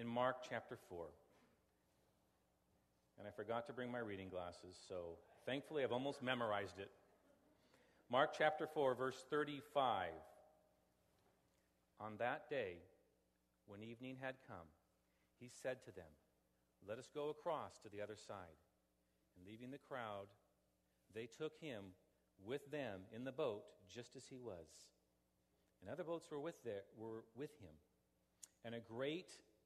in Mark chapter 4. And I forgot to bring my reading glasses, so thankfully I've almost memorized it. Mark chapter 4, verse 35. On that day, when evening had come, he said to them, "Let us go across to the other side." And leaving the crowd, they took him with them in the boat, just as he was. And other boats were with him. And a great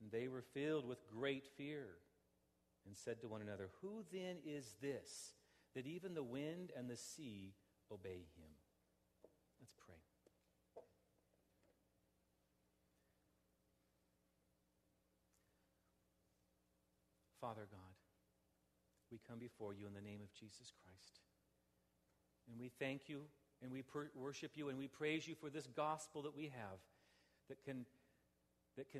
And they were filled with great fear and said to one another, "Who then is this, that even the wind and the sea obey him?" Let's pray. Father God, we come before you in the name of Jesus Christ. And we thank you, and we worship you, and we praise you for this gospel that we have that can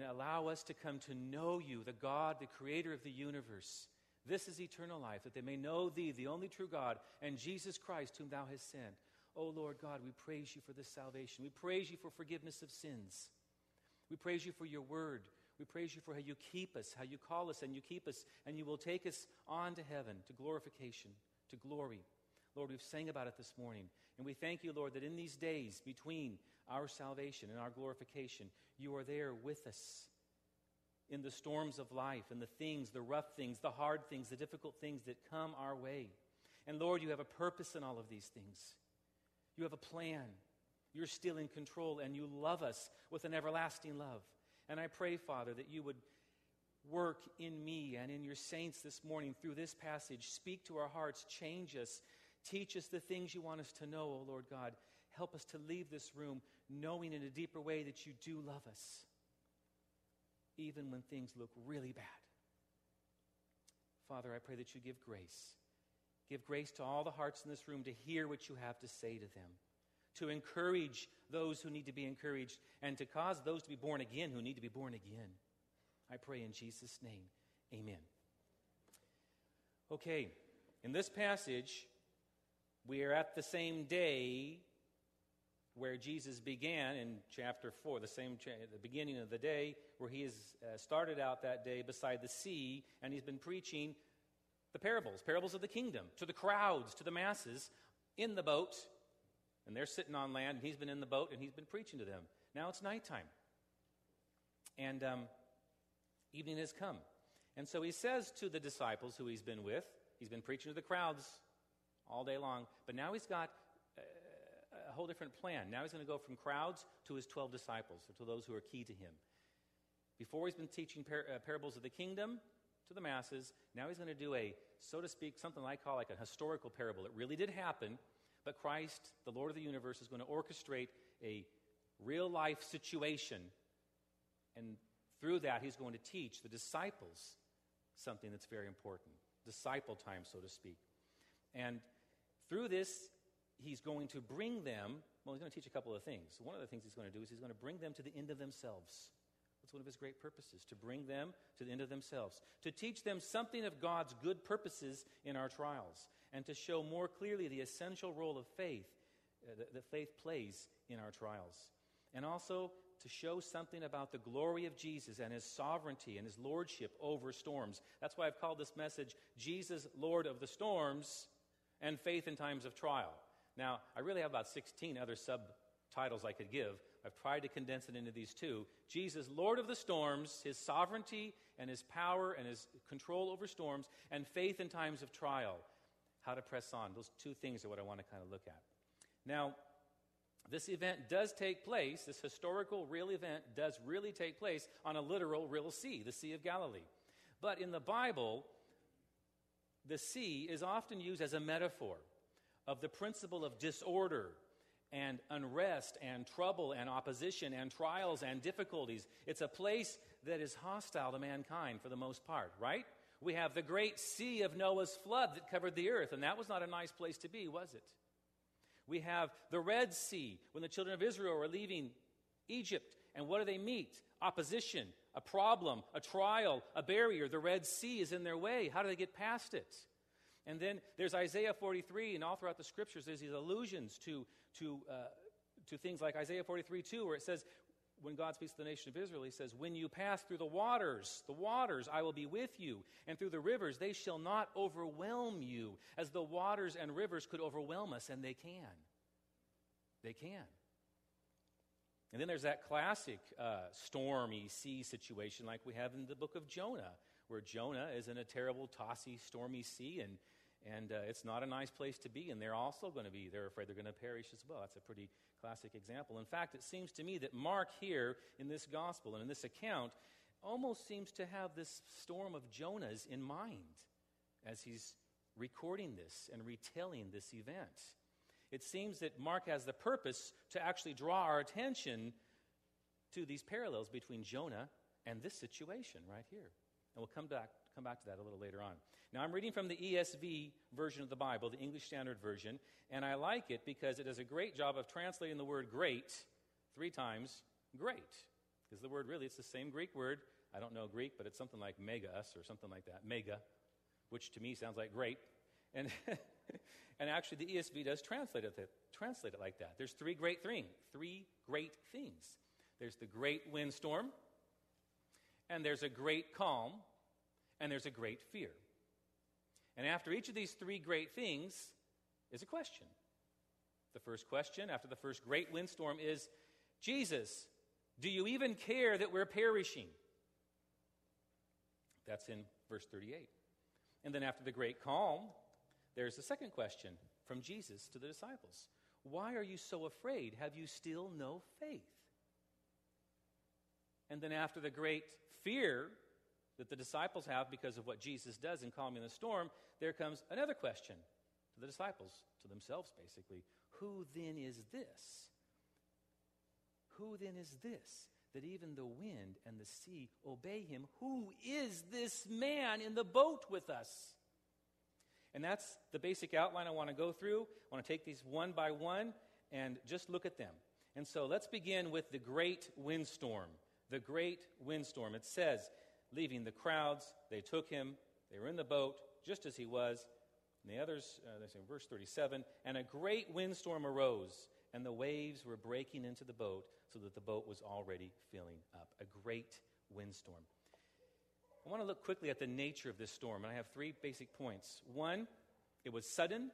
allow us to come to know you, the God, the creator of the universe. This is eternal life, that they may know thee, the only true God, and Jesus Christ, whom thou hast sent. Oh, Lord God, we praise you for this salvation. We praise you for forgiveness of sins. We praise you for your word. We praise you for how you keep us, how you call us and you keep us, and you will take us on to heaven, to glorification, to glory. Lord, we've sang about it this morning, and we thank you, Lord, that in these days between our salvation and our glorification, you are there with us in the storms of life, in the things, the rough things, the hard things, the difficult things that come our way. And Lord, you have a purpose in all of these things. You have a plan. You're still in control, and you love us with an everlasting love. And I pray, Father, that you would work in me and in your saints this morning through this passage. Speak to our hearts, change us, teach us the things you want us to know, O Lord God. Help us to leave this room knowing in a deeper way that you do love us, even when things look really bad. Father, I pray that you give grace. Give grace to all the hearts in this room to hear what you have to say to them, to encourage those who need to be encouraged, and to cause those to be born again who need to be born again. I pray in Jesus' name, amen. Okay, in this passage, we are at the same day where Jesus began in chapter 4, the beginning of the day, where he has started out that day beside the sea, and he's been preaching the parables of the kingdom, to the crowds, to the masses, in the boat. And they're sitting on land, and he's been in the boat, and he's been preaching to them. Now it's nighttime, and evening has come. And so he says to the disciples who he's been with, he's been preaching to the crowds all day long, but now he's got a whole different plan. Now he's going to go from crowds to his 12 disciples, or to those who are key to him. Before, he's been teaching parables of the kingdom to the masses. Now he's going to do something I call like a historical parable. It really did happen. But Christ, the Lord of the universe, is going to orchestrate a real-life situation. And through that, he's going to teach the disciples something that's very important. Disciple time, so to speak. And through this, he's going to bring them, well, he's going to teach a couple of things. One of the things he's going to do is he's going to bring them to the end of themselves. That's one of his great purposes, to bring them to the end of themselves, to teach them something of God's good purposes in our trials, and to show more clearly the essential role of faith that faith plays in our trials, and also to show something about the glory of Jesus and his sovereignty and his lordship over storms. That's why I've called this message, Jesus, Lord of the Storms, and Faith in Times of Trial. Now, I really have about 16 other subtitles I could give. I've tried to condense it into these two. Jesus, Lord of the Storms, his sovereignty and his power and his control over storms, and faith in times of trial. How to press on. Those two things are what I want to kind of look at. Now, this event does take place, this historical real event does really take place on a literal real sea, the Sea of Galilee. But in the Bible, the sea is often used as a metaphor of the principle of disorder and unrest and trouble and opposition and trials and difficulties. It's a place that is hostile to mankind for the most part, right? We have the great sea of Noah's flood that covered the earth, and that was not a nice place to be, was it? We have the Red Sea when the children of Israel were leaving Egypt, and what do they meet? Opposition, a problem, a trial, a barrier. The Red Sea is in their way. How do they get past it? And then there's Isaiah 43, and all throughout the Scriptures there's these allusions to things like Isaiah 43:2, where it says, when God speaks to the nation of Israel, he says, when you pass through the waters, I will be with you. And through the rivers, they shall not overwhelm you, as the waters and rivers could overwhelm us, and they can. They can. And then there's that classic stormy sea situation like we have in the book of Jonah, where Jonah is in a terrible, tossy, stormy sea, and it's not a nice place to be, and they're also going to be. They're afraid they're going to perish as well. That's a pretty classic example. In fact, it seems to me that Mark here in this gospel and in this account almost seems to have this storm of Jonah's in mind as he's recording this and retelling this event. It seems that Mark has the purpose to actually draw our attention to these parallels between Jonah and this situation right here. And we'll come back to that a little later on. Now, I'm reading from the ESV version of the Bible, the English Standard Version, and I like it because it does a great job of translating the word great 3 times great. Because the word really, it's the same Greek word. I don't know Greek, but it's something like megas or something like that, mega, which to me sounds like great. And and actually the ESV does translate it like that. There's three great things. There's the great windstorm, and there's a great calm, and there's a great fear. And after each of these 3 great things is a question. The first question after the first great windstorm is, Jesus, do you even care that we're perishing? That's in verse 38. And then after the great calm, there's the second question from Jesus to the disciples. Why are you so afraid? Have you still no faith? And then after the great fear that the disciples have because of what Jesus does in calming the storm, there comes another question to the disciples, to themselves basically. Who then is this? Who then is this that even the wind and the sea obey him? Who is this man in the boat with us? And that's the basic outline I want to go through. I want to take these one by one and just look at them. And so let's begin with the great windstorm. The great windstorm. It says, leaving the crowds, they took him. They were in the boat, just as he was. And the others, they say, verse 37, and a great windstorm arose, and the waves were breaking into the boat, so that the boat was already filling up. A great windstorm. I want to look quickly at the nature of this storm, and I have 3 basic points. 1, it was sudden.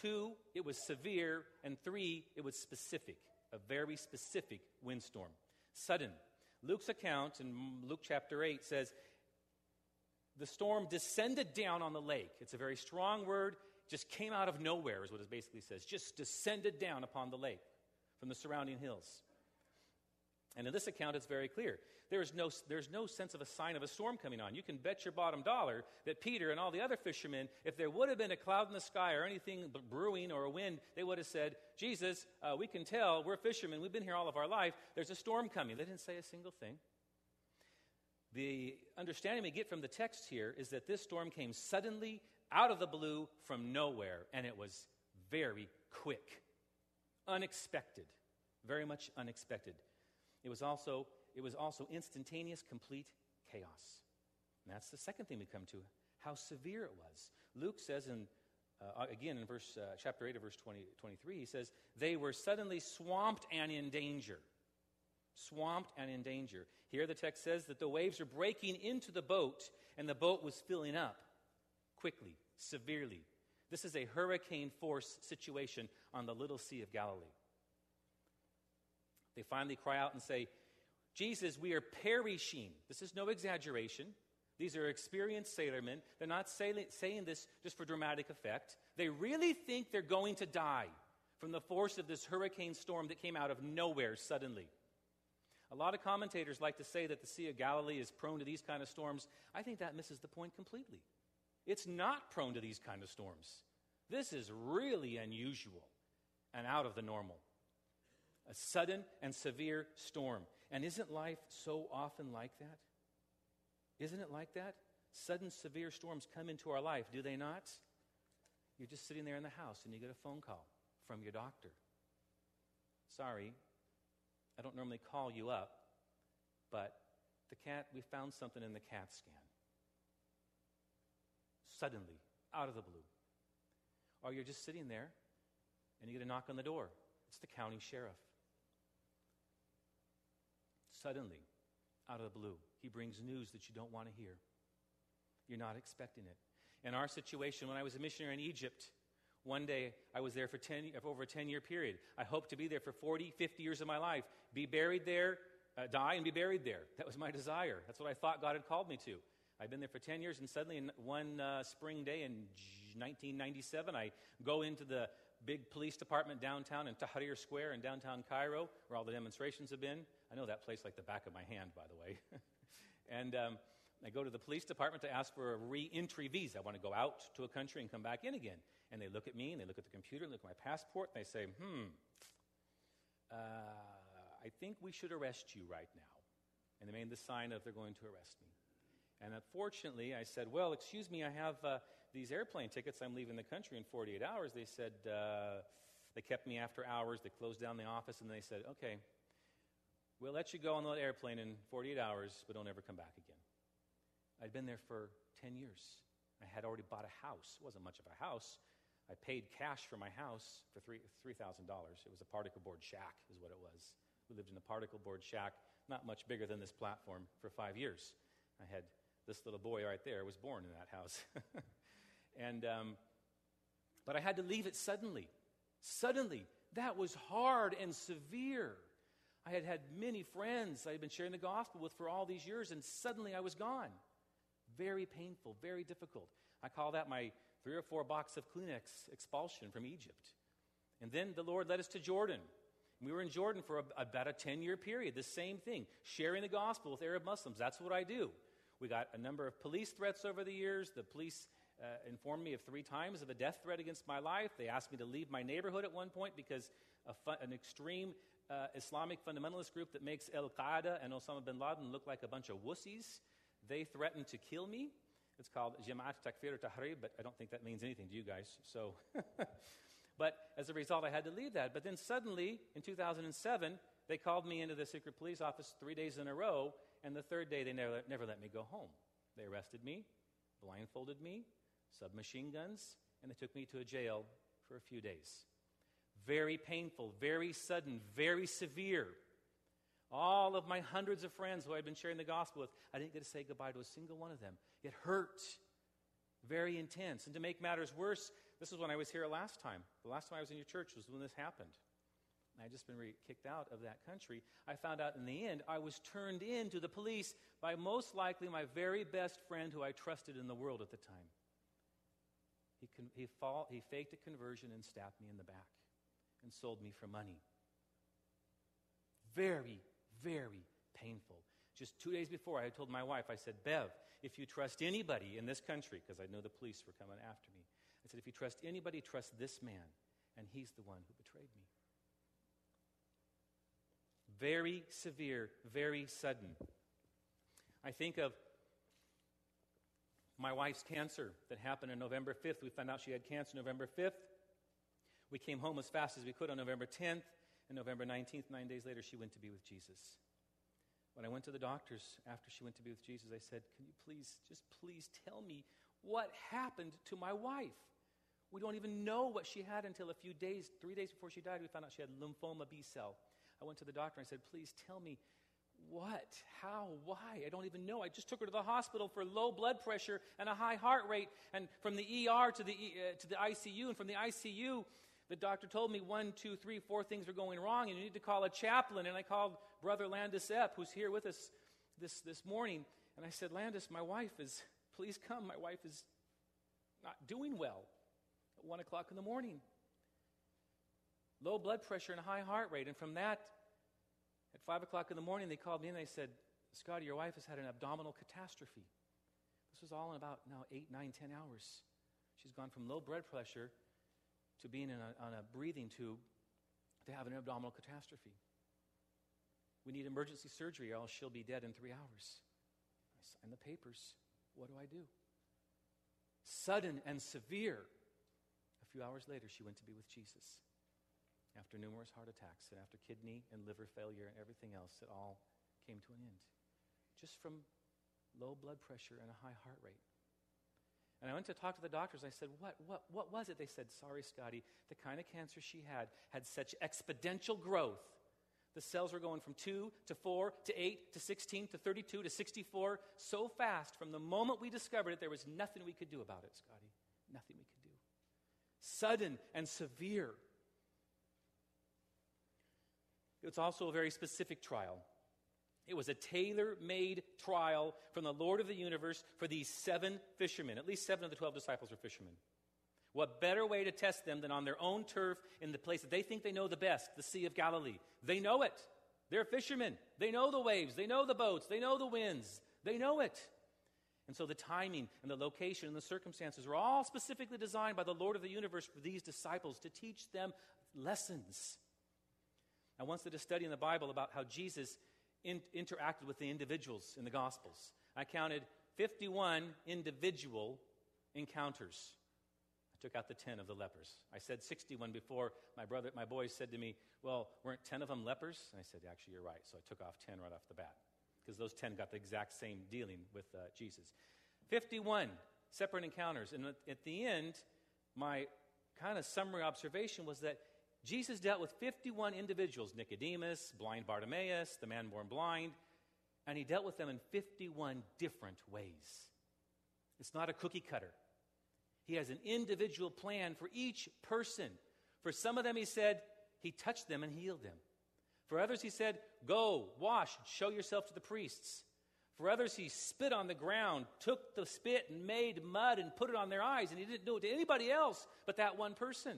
2, it was severe. And 3, it was specific, a very specific windstorm. Sudden. Luke's account in Luke chapter 8 says, the storm descended down on the lake. It's a very strong word. Just came out of nowhere is what it basically says. Just descended down upon the lake from the surrounding hills. And in this account, it's very clear. There's no sense of a sign of a storm coming on. You can bet your bottom dollar that Peter and all the other fishermen, if there would have been a cloud in the sky or anything brewing or a wind, they would have said, Jesus, we can tell. We're fishermen. We've been here all of our life. There's a storm coming. They didn't say a single thing. The understanding we get from the text here is that this storm came suddenly out of the blue from nowhere, and it was very quick, unexpected, very much unexpected. It was also instantaneous, complete chaos. And that's the second thing we come to, how severe it was. Luke says in chapter 8 of verse 23, he says, they were suddenly swamped and in danger. Swamped and in danger. Here the text says that the waves were breaking into the boat, and the boat was filling up quickly, severely. This is a hurricane force situation on the little Sea of Galilee. They finally cry out and say, Jesus, we are perishing. This is no exaggeration. These are experienced sailormen. They're not saying this just for dramatic effect. They really think they're going to die from the force of this hurricane storm that came out of nowhere suddenly. A lot of commentators like to say that the Sea of Galilee is prone to these kind of storms. I think that misses the point completely. It's not prone to these kind of storms. This is really unusual and out of the normal. a sudden and severe storm. And isn't life so often like that? Isn't it like that? Sudden, severe storms come into our life, do they not? You're just sitting there in the house and you get a phone call from your doctor. Sorry, I don't normally call you up, but we found something in the CAT scan. Suddenly, out of the blue. Or you're just sitting there and you get a knock on the door. It's the county sheriff. Suddenly, out of the blue, he brings news that you don't want to hear. You're not expecting it. In our situation, when I was a missionary in Egypt, one day I was there over a 10-year period. I hoped to be there for 40, 50 years of my life. Be buried there, die and be buried there. That was my desire. That's what I thought God had called me to. I've been there for 10 years, and suddenly in one spring day in 1997, I go into the big police department downtown in Tahrir Square in downtown Cairo, where all the demonstrations have been. I know that place like the back of my hand, by the way. And I go to the police department to ask for a re-entry visa. I want to go out to a country and come back in again. And they look at me, and they look at the computer, and look at my passport, and they say, I think we should arrest you right now. And they made the sign of they're going to arrest me. And unfortunately, I said, well, excuse me, I have these airplane tickets. I'm leaving the country in 48 hours. They said, they kept me after hours. They closed down the office, and they said, okay, we'll let you go on that airplane in 48 hours, but don't ever come back again. I'd been there for 10 years. I had already bought a house. It wasn't much of a house. I paid cash for my house for $3,000. It was a particle board shack is what it was. We lived in a particle board shack, not much bigger than this platform, for 5 years. I had this little boy right there was born in that house. And but I had to leave it suddenly. Suddenly. That was hard and severe. I had had many friends I had been sharing the gospel with for all these years, and suddenly I was gone. Very painful, very difficult. I call that my 3 or 4 box of Kleenex expulsion from Egypt. And then the Lord led us to Jordan. We were in Jordan for about a 10-year period, the same thing, sharing the gospel with Arab Muslims. That's what I do. We got a number of police threats over the years. The police informed me of 3 times of a death threat against my life. They asked me to leave my neighborhood at one point because an extreme Islamic fundamentalist group that makes Al-Qaeda and Osama bin Laden look like a bunch of wussies, they threatened to kill me. It's called Jamaat Takfir Tahri, but I don't think that means anything to you guys. So, but as a result, I had to leave that. But then suddenly, in 2007, they called me into the secret police office 3 days in a row, and the 3rd day, they never let me go home. They arrested me, blindfolded me, submachine guns, and they took me to a jail for a few days. Very painful, very sudden, very severe. All of my hundreds of friends who I'd been sharing the gospel with, I didn't get to say goodbye to a single one of them. It hurt. Very intense. And to make matters worse, this is when I was here last time. The last time I was in your church was when this happened. I had just been kicked out of that country. I found out in the end I was turned in to the police by most likely my very best friend who I trusted in the world at the time. He faked a conversion and stabbed me in the back and sold me for money. Very, very painful. Just 2 days before, I had told my wife, I said, Bev, if you trust anybody in this country, because I know the police were coming after me, I said, if you trust anybody, trust this man, and he's the one who betrayed me. Very severe, very sudden. I think of my wife's cancer that happened on November 5th. We found out she had cancer November 5th. We came home as fast as we could on November 10th, and November 19th, 9 days later, she went to be with Jesus. When I went to the doctors after she went to be with Jesus, I said, can you please tell me what happened to my wife? We don't even know what she had until a few days, 3 days before she died, we found out she had lymphoma B cell. I went to the doctor and I said, please tell me what, how, why? I don't even know. I just took her to the hospital for low blood pressure and a high heart rate, and from the ER to the ICU, and from the ICU, the doctor told me 1, 2, 3, 4 things were going wrong, and you need to call a chaplain. And I called Brother Landis Epp, who's here with us this morning. And I said, Landis, my wife is, please come. My wife is not doing well at 1 o'clock in the morning. Low blood pressure and high heart rate. And from that, at 5 o'clock in the morning, they called me and they said, Scotty, your wife has had an abdominal catastrophe. This was all in about now 8, 9, 10 hours. She's gone from low blood pressure to being on a breathing tube to have an abdominal catastrophe. We need emergency surgery or else she'll be dead in 3 hours. I sign the papers. What do I do? Sudden and severe. A few hours later, she went to be with Jesus. After numerous heart attacks and after kidney and liver failure and everything else, it all came to an end. Just from low blood pressure and a high heart rate. And I went to talk to the doctors. I said, what was it? They said, sorry, Scotty, the kind of cancer she had such exponential growth. The cells were going from 2 to 4 to 8 to 16 to 32 to 64 so fast. From the moment we discovered it, there was nothing we could do about it, Scotty. Nothing we could do. Sudden and severe. It's also a very specific trial. It was a tailor-made trial from the Lord of the universe for these 7 fishermen. At least 7 of the 12 disciples were fishermen. What better way to test them than on their own turf in the place that they think they know the best, the Sea of Galilee. They know it. They're fishermen. They know the waves. They know the boats. They know the winds. They know it. And so the timing and the location and the circumstances were all specifically designed by the Lord of the universe for these disciples to teach them lessons. I once did a study in the Bible about how Jesus interacted with the individuals in the Gospels. I counted 51 individual encounters. I took out the 10 of the lepers. I said 61 before my boys said to me, well, weren't 10 of them lepers? And I said, actually, you're right. So I took off 10 right off the bat because those 10 got the exact same dealing with Jesus. 51 separate encounters. And at the end, my kind of summary observation was that Jesus dealt with 51 individuals, Nicodemus, blind Bartimaeus, the man born blind, and he dealt with them in 51 different ways. It's not a cookie cutter. He has an individual plan for each person. For some of them, he said, he touched them and healed them. For others, he said, go, wash, show yourself to the priests. For others, he spit on the ground, took the spit and made mud and put it on their eyes, and he didn't do it to anybody else but that one person.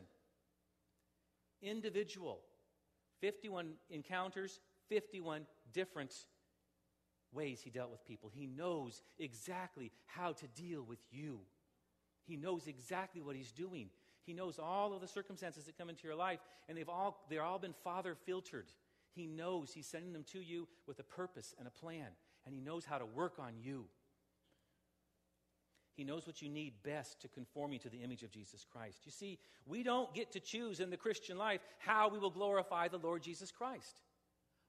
Individual. 51 encounters, 51 different ways he dealt with people. He knows exactly how to deal with you. He knows exactly what he's doing. He knows all of the circumstances that come into your life, and they're all been father-filtered. He knows he's sending them to you with a purpose and a plan, and he knows how to work on you. He knows what you need best to conform you to the image of Jesus Christ. You see, we don't get to choose in the Christian life how we will glorify the Lord Jesus Christ.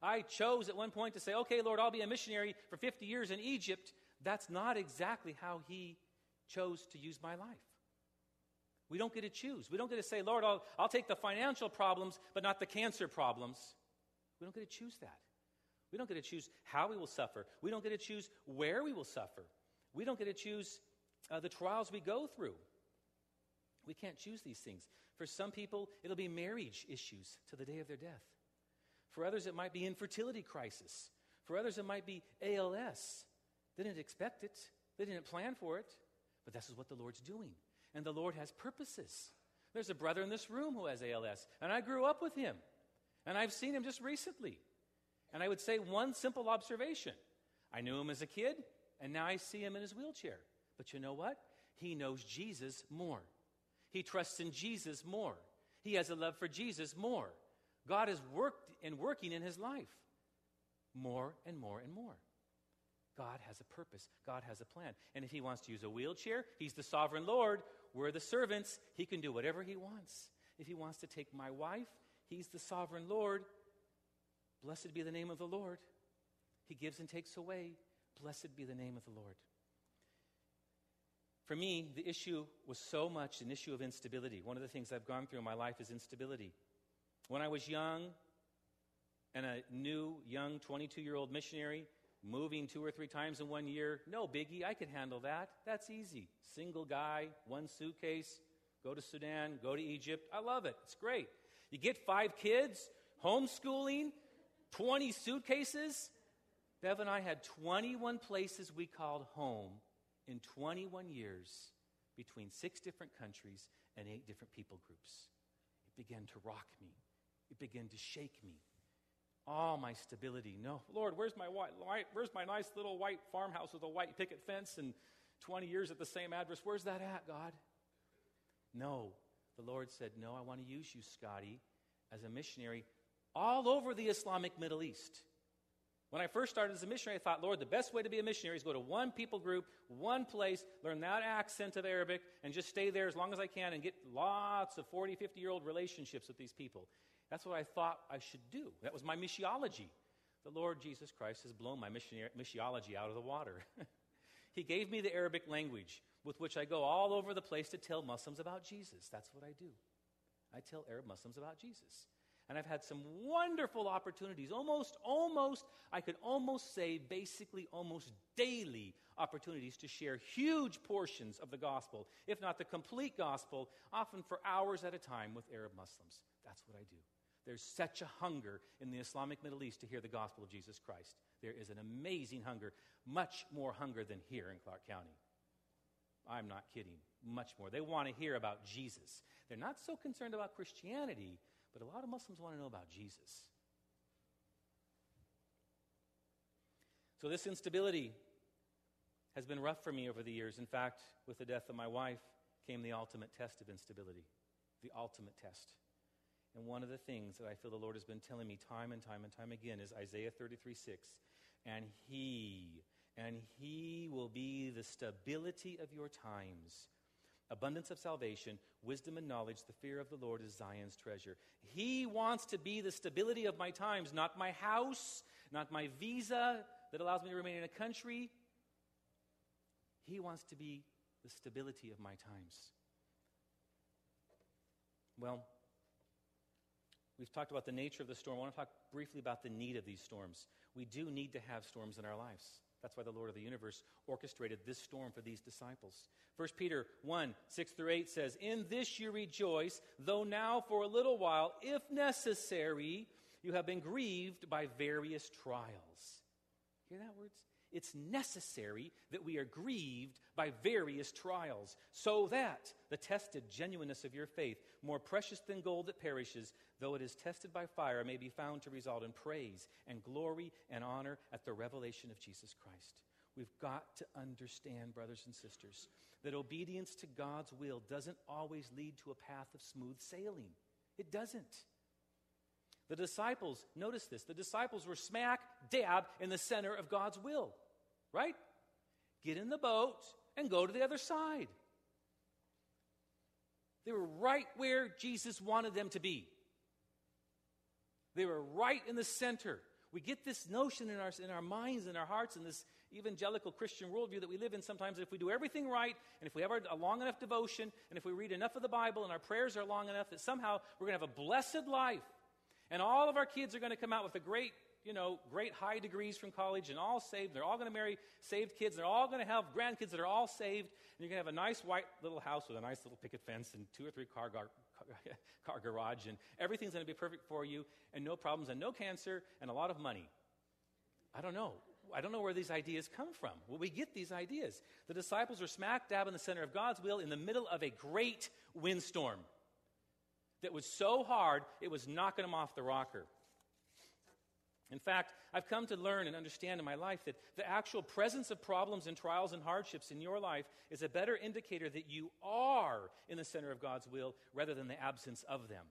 I chose at one point to say, okay, Lord, I'll be a missionary for 50 years in Egypt. That's not exactly how he chose to use my life. We don't get to choose. We don't get to say, Lord, I'll take the financial problems, but not the cancer problems. We don't get to choose that. We don't get to choose how we will suffer. We don't get to choose where we will suffer. We don't get to choose the trials we go through. We can't choose these things. For some people, it'll be marriage issues to the day of their death. For others, it might be infertility crisis. For others, it might be ALS. They didn't expect it. They didn't plan for it. But this is what the Lord's doing. And the Lord has purposes. There's a brother in this room who has ALS, and I grew up with him. And I've seen him just recently. And I would say one simple observation. I knew him as a kid, and now I see him in his wheelchair. But you know what? He knows Jesus more. He trusts in Jesus more. He has a love for Jesus more. God is working in his life more and more and more. God has a purpose. God has a plan. And if he wants to use a wheelchair, he's the sovereign Lord. We're the servants. He can do whatever he wants. If he wants to take my wife, he's the sovereign Lord. Blessed be the name of the Lord. He gives and takes away. Blessed be the name of the Lord. For me, the issue was so much an issue of instability. One of the things I've gone through in my life is instability. When I was young and a new, young 22-year-old missionary, moving 2 or 3 times in 1 year, no biggie, I could handle that. That's easy. Single guy, one suitcase, go to Sudan, go to Egypt. I love it. It's great. You get 5 kids, homeschooling, 20 suitcases. Bev and I had 21 places we called home in 21 years, between 6 different countries and 8 different people groups. It began to rock me. It began to shake me. All my stability. No, Lord, where's my nice little white farmhouse with a white picket fence and 20 years at the same address? Where's that at, God? No. The Lord said, no, I want to use you, Scotty, as a missionary all over the Islamic Middle East. When I first started as a missionary, I thought, Lord, the best way to be a missionary is go to one people group, one place, learn that accent of Arabic, and just stay there as long as I can and get lots of 40, 50-year-old relationships with these people. That's what I thought I should do. That was my missiology. The Lord Jesus Christ has blown my missiology out of the water. He gave me the Arabic language with which I go all over the place to tell Muslims about Jesus. That's what I do. I tell Arab Muslims about Jesus. And I've had some wonderful opportunities, almost daily opportunities to share huge portions of the gospel, if not the complete gospel, often for hours at a time with Arab Muslims. That's what I do. There's such a hunger in the Islamic Middle East to hear the gospel of Jesus Christ. There is an amazing hunger, much more hunger than here in Clark County. I'm not kidding, much more. They want to hear about Jesus. They're not so concerned about Christianity, but a lot of Muslims want to know about Jesus. So this instability has been rough for me over the years. In fact, with the death of my wife came the ultimate test of instability, the ultimate test. And one of the things that I feel the Lord has been telling me time and time and time again is Isaiah 33:6. And he will be the stability of your times. Abundance of salvation, wisdom and knowledge, the fear of the Lord is Zion's treasure. He wants to be the stability of my times, not my house, not my visa that allows me to remain in a country. He wants to be the stability of my times. Well, we've talked about the nature of the storm. I want to talk briefly about the need of these storms. We do need to have storms in our lives. That's why the Lord of the universe orchestrated this storm for these disciples. 1 Peter 1, 6-8 says, "In this you rejoice, though now for a little while, if necessary, you have been grieved by various trials." Hear that words? It's necessary that we are grieved by various trials, so that the tested genuineness of your faith, more precious than gold that perishes, though it is tested by fire, may be found to result in praise and glory and honor at the revelation of Jesus Christ. We've got to understand, brothers and sisters, that obedience to God's will doesn't always lead to a path of smooth sailing. It doesn't. The disciples, notice this, the disciples were smack dab in the center of God's will, right? Get in the boat and go to the other side. They were right where Jesus wanted them to be. They were right in the center. We get this notion in our minds, in our hearts, in this evangelical Christian worldview that we live in sometimes, that if we do everything right, and if we have a long enough devotion, and if we read enough of the Bible, and our prayers are long enough, that somehow we're going to have a blessed life. And all of our kids are going to come out with a great high degrees from college and all saved. They're all going to marry saved kids. They're all going to have grandkids that are all saved. And you're going to have a nice white little house with a nice little picket fence and 2 or 3 car garage. And everything's going to be perfect for you and no problems and no cancer and a lot of money. I don't know where these ideas come from. Well, we get these ideas. The disciples are smack dab in the center of God's will in the middle of a great windstorm. That was so hard, it was knocking them off the rocker. In fact, I've come to learn and understand in my life that the actual presence of problems and trials and hardships in your life is a better indicator that you are in the center of God's will rather than the absence of them.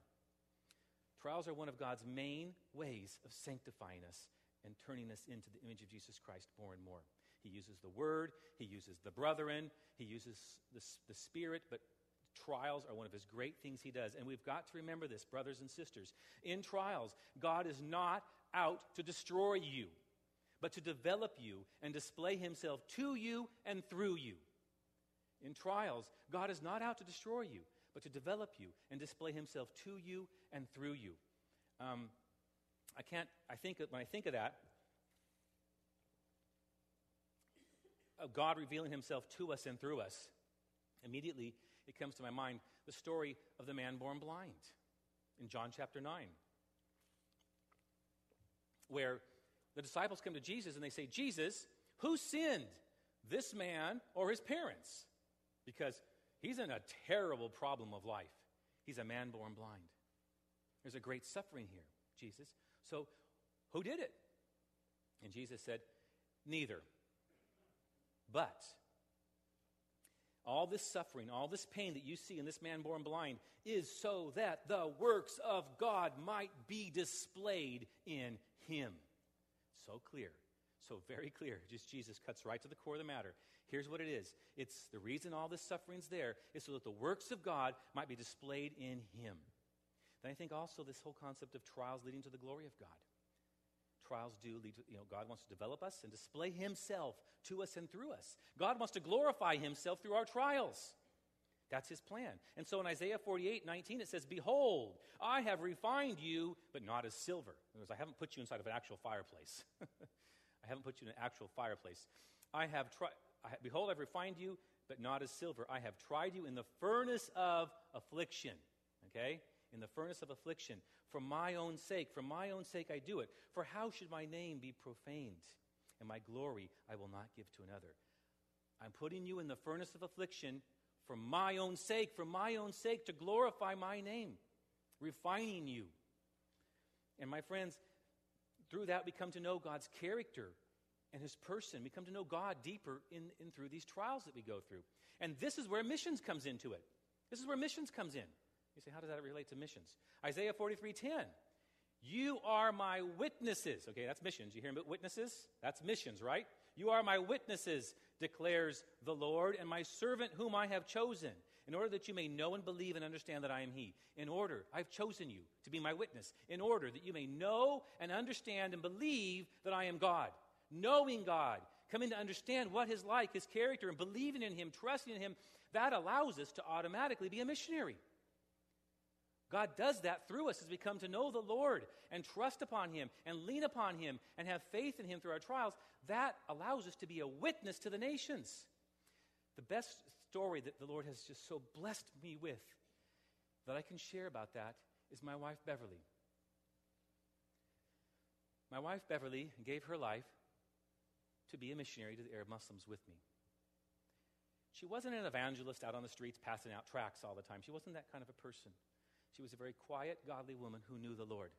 Trials are one of God's main ways of sanctifying us and turning us into the image of Jesus Christ more and more. He uses the Word, He uses the brethren, He uses the Spirit, but trials are one of His great things He does. And we've got to remember this, brothers and sisters. In trials, God is not out to destroy you, but to develop you and display Himself to you and through you. In trials, God is not out to destroy you, but to develop you and display Himself to you and through you. When I think of God revealing Himself to us and through us, immediately it comes to my mind the story of the man born blind in John chapter 9, where the disciples come to Jesus and they say, "Jesus, who sinned, this man or his parents? Because he's in a terrible problem of life. He's a man born blind. There's a great suffering here, Jesus. So who did it?" And Jesus said, "Neither. But All this suffering, all this pain that you see in this man born blind is so that the works of God might be displayed in him. So clear, so very clear. Just Jesus cuts right to the core of the matter. Here's what it is. It's the reason all this suffering's there is so that the works of God might be displayed in him. Then I think also this whole concept of trials leading to the glory of God. Trials do lead to, God wants to develop us and display himself to us and through us. God wants to glorify himself through our trials. That's his plan. And so in Isaiah 48:19, it says, "Behold, I have refined you, but not as silver." In other words, I haven't put you inside of an actual fireplace. I haven't put you in an actual fireplace. Behold, I've refined you, but not as silver. I have tried you in the furnace of affliction. Okay? In the furnace of affliction, for my own sake I do it. For how should my name be profaned? And my glory I will not give to another. I'm putting you in the furnace of affliction for my own sake, to glorify my name, refining you. And my friends, through that we come to know God's character and his person. We come to know God deeper in through these trials that we go through. And this is where missions comes into it. This is where missions comes in. You say, how does that relate to missions? Isaiah 43:10. You are my witnesses. Okay, that's missions. You hear about witnesses? That's missions, right? You are my witnesses, declares the Lord, and my servant whom I have chosen, in order that you may know and believe and understand that I am he. In order, I've chosen you to be my witness, in order that you may know and understand and believe that I am God. Knowing God, coming to understand what his like, his character, and believing in him, trusting in him, that allows us to automatically be a missionary. God does that through us as we come to know the Lord and trust upon him and lean upon him and have faith in him through our trials. That allows us to be a witness to the nations. The best story that the Lord has just so blessed me with that I can share about that is my wife, Beverly. My wife, Beverly, gave her life to be a missionary to the Arab Muslims with me. She wasn't an evangelist out on the streets passing out tracts all the time. She wasn't that kind of a person. She was a very quiet, godly woman who knew the Lord.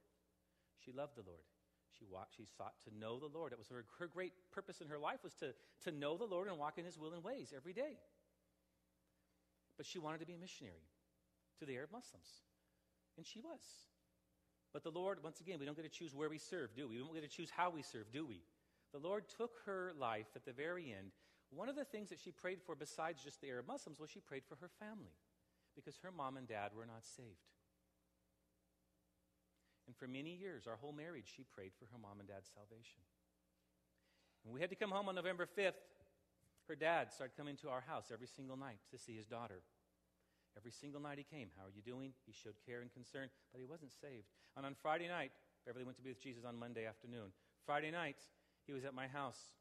She loved the Lord. She sought to know the Lord. It was her great purpose in her life was to know the Lord and walk in his will and ways every day. But she wanted to be a missionary to the Arab Muslims. And she was. But the Lord, once again, we don't get to choose where we serve, do we? We don't get to choose how we serve, do we? The Lord took her life at the very end. One of the things that she prayed for besides just the Arab Muslims was she prayed for her family because her mom and dad were not saved. And for many years, our whole marriage, she prayed for her mom and dad's salvation. And we had to come home on November 5th. Her dad started coming to our house every single night to see his daughter. Every single night he came. How are you doing? He showed care and concern, but he wasn't saved. And on Friday night, Beverly went to be with Jesus on Monday afternoon. Friday night, he was at my house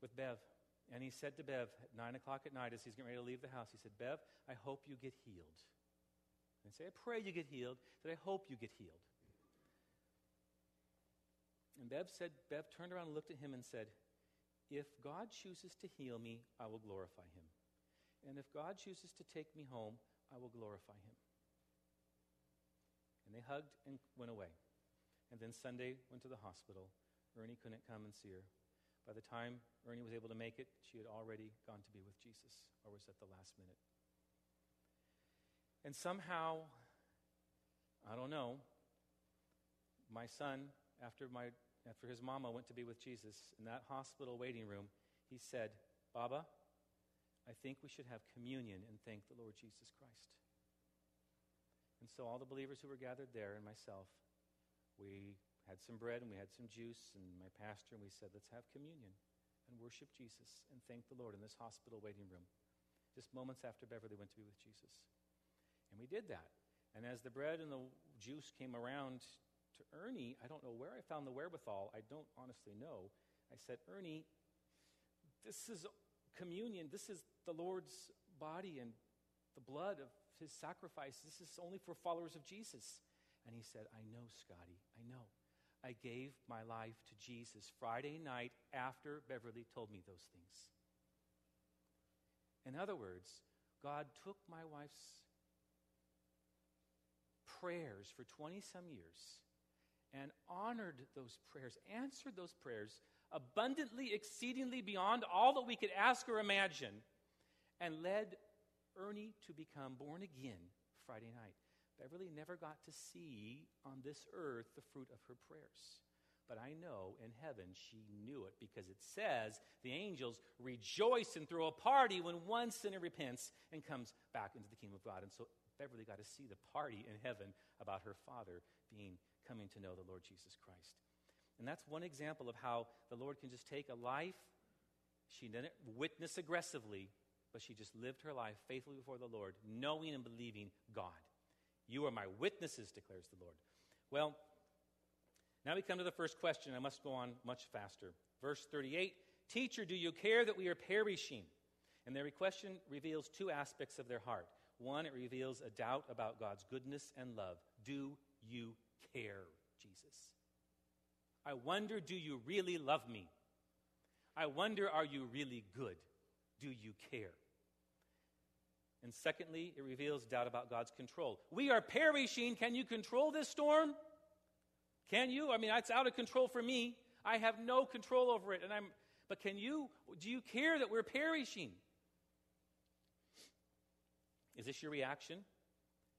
with Bev. And he said to Bev at 9 o'clock at night as he's getting ready to leave the house, he said, "Bev, I hope you get healed." And say, "I pray you get healed." He said, "I hope you get healed." And Bev turned around and looked at him and said, "If God chooses to heal me, I will glorify him. And if God chooses to take me home, I will glorify him." And they hugged and went away. And then Sunday went to the hospital. Ernie couldn't come and see her. By the time Ernie was able to make it, she had already gone to be with Jesus, or was at the last minute. And somehow, I don't know, my son, after his mama went to be with Jesus, in that hospital waiting room, he said, "Baba, I think we should have communion and thank the Lord Jesus Christ." And so all the believers who were gathered there and myself, we had some bread and we had some juice and my pastor, and we said, "Let's have communion and worship Jesus and thank the Lord" in this hospital waiting room, just moments after Beverly went to be with Jesus. And we did that. And as the bread and the juice came around to Ernie, I don't know where I found the wherewithal. I don't honestly know. I said, "Ernie, this is communion. This is the Lord's body and the blood of his sacrifice. This is only for followers of Jesus." And he said, "I know, Scotty, I know. I gave my life to Jesus Friday night after Beverly told me those things." In other words, God took my wife's prayers for 20-some years and honored those prayers, answered those prayers abundantly, exceedingly beyond all that we could ask or imagine, and led Ernie to become born again Friday night. Beverly never got to see on this earth the fruit of her prayers. But I know in heaven she knew it, because it says the angels rejoice and throw a party when one sinner repents and comes back into the kingdom of God. And so Beverly got to see the party in heaven about her father coming to know the Lord Jesus Christ. And that's one example of how the Lord can just take a life. She didn't witness aggressively, but she just lived her life faithfully before the Lord, knowing and believing God. You are my witnesses, declares the Lord. Well, now we come to the first question. I must go on much faster. Verse 38, "Teacher, do you care that we are perishing?" And their question reveals two aspects of their heart. One, it reveals a doubt about God's goodness and love. Do you care, Jesus? I wonder, do you really love me? I wonder, are you really good? Do you care? And secondly, it reveals doubt about God's control. We are perishing. Can you control this storm? Can you? I mean, it's out of control for me. I have no control over it. But can you? Do you care that we're perishing? Is this your reaction?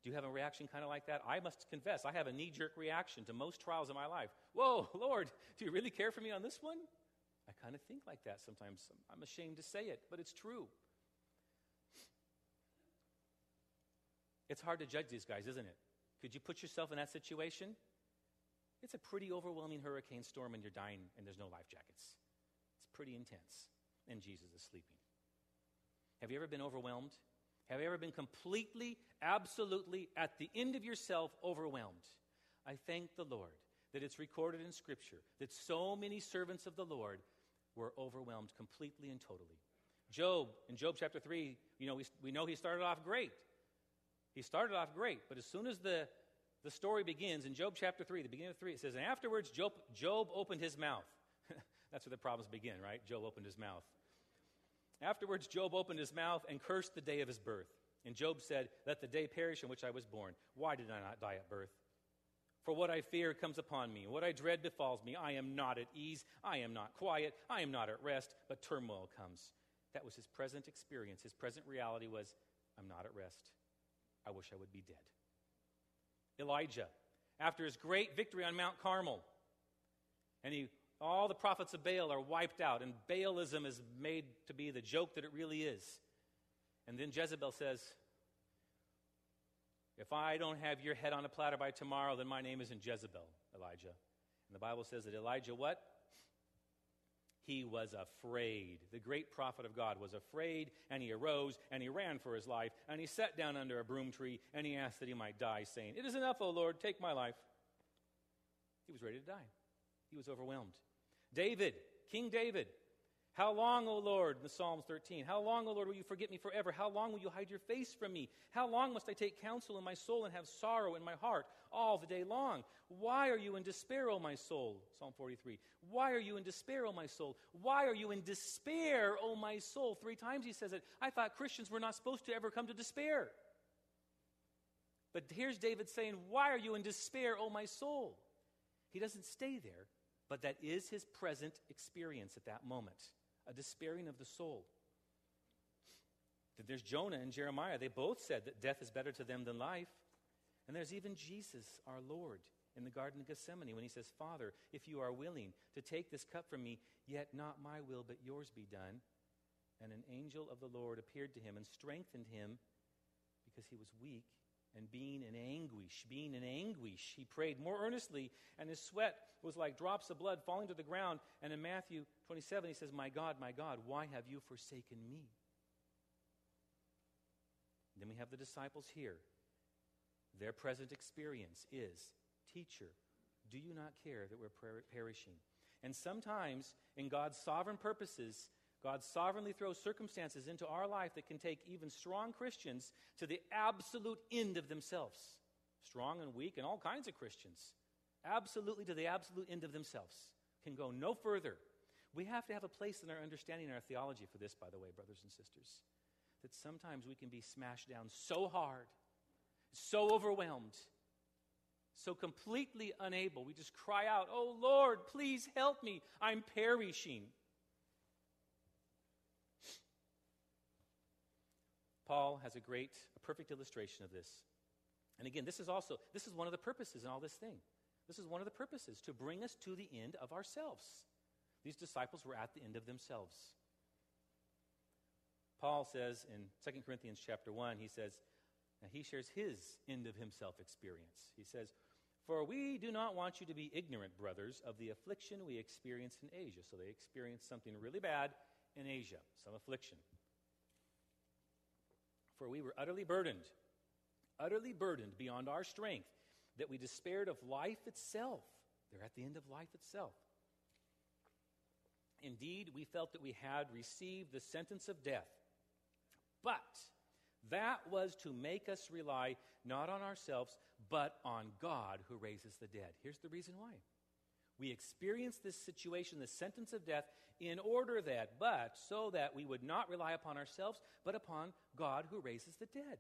Do you have a reaction kind of like that? I must confess, I have a knee-jerk reaction to most trials in my life. Whoa, Lord, do you really care for me on this one? I kind of think like that sometimes. I'm ashamed to say it, but it's true. It's hard to judge these guys, isn't it? Could you put yourself in that situation? It's a pretty overwhelming hurricane storm, and you're dying, and there's no life jackets. It's pretty intense, and Jesus is sleeping. Have you ever been overwhelmed? Have you ever been completely, absolutely, at the end of yourself, overwhelmed? I thank the Lord that it's recorded in Scripture that so many servants of the Lord were overwhelmed completely and totally. Job, in Job chapter 3, we know he started off great. He started off great, but as soon as the story begins, in Job chapter 3, the beginning of 3, it says, "And afterwards Job opened his mouth." That's where the problems begin, right? Job opened his mouth. "Afterwards, Job opened his mouth and cursed the day of his birth. And Job said, 'Let the day perish in which I was born. Why did I not die at birth? For what I fear comes upon me. What I dread befalls me. I am not at ease. I am not quiet. I am not at rest. But turmoil comes.'" That was his present experience. His present reality was, "I'm not at rest. I wish I would be dead." Elijah, after his great victory on Mount Carmel, and all the prophets of Baal are wiped out, and Baalism is made to be the joke that it really is. And then Jezebel says, "If I don't have your head on a platter by tomorrow, then my name isn't Jezebel, Elijah." And the Bible says that Elijah what? He was afraid. The great prophet of God was afraid, and he arose, and he ran for his life, and he sat down under a broom tree, and he asked that he might die, saying, "It is enough, O Lord, take my life." He was ready to die. He was overwhelmed. David, King David, "How long, O Lord," in the Psalms 13, "how long, O Lord, will you forget me forever? How long will you hide your face from me? How long must I take counsel in my soul and have sorrow in my heart all the day long? Why are you in despair, O my soul?" Psalm 43. "Why are you in despair, O my soul? Why are you in despair, O my soul?" Three times he says it. I thought Christians were not supposed to ever come to despair. But here's David saying, "Why are you in despair, O my soul?" He doesn't stay there, but that is his present experience at that moment, a despairing of the soul. There's Jonah and Jeremiah. They both said that death is better to them than life. And there's even Jesus, our Lord, in the Garden of Gethsemane when he says, "Father, if you are willing to take this cup from me, yet not my will but yours be done." And an angel of the Lord appeared to him and strengthened him because he was weak. And being in anguish, he prayed more earnestly, and his sweat was like drops of blood falling to the ground. And in Matthew 27, he says, my God, why have you forsaken me?" And then we have the disciples here. Their present experience is, "Teacher, do you not care that we're perishing?" And sometimes, in God's sovereign purposes, God sovereignly throws circumstances into our life that can take even strong Christians to the absolute end of themselves. Strong and weak and all kinds of Christians. Absolutely to the absolute end of themselves. Can go no further. We have to have a place in our understanding and our theology for this, by the way, brothers and sisters. That sometimes we can be smashed down so hard, so overwhelmed, so completely unable. We just cry out, "Oh Lord, please help me. I'm perishing." Paul has a perfect illustration of this. And again, this is one of the purposes in all this thing. This is one of the purposes, to bring us to the end of ourselves. These disciples were at the end of themselves. Paul says in 2 Corinthians chapter 1, he says, now he shares his end of himself experience. He says, for we do not want you to be ignorant, brothers, of the affliction we experienced in Asia. So they experienced something really bad in Asia, some affliction. For we were utterly burdened beyond our strength, that we despaired of life itself. They're at the end of life itself. Indeed, we felt that we had received the sentence of death. But that was to make us rely not on ourselves, but on God who raises the dead. Here's the reason why. We experienced this situation, the sentence of death, so that we would not rely upon ourselves, but upon God who raises the dead.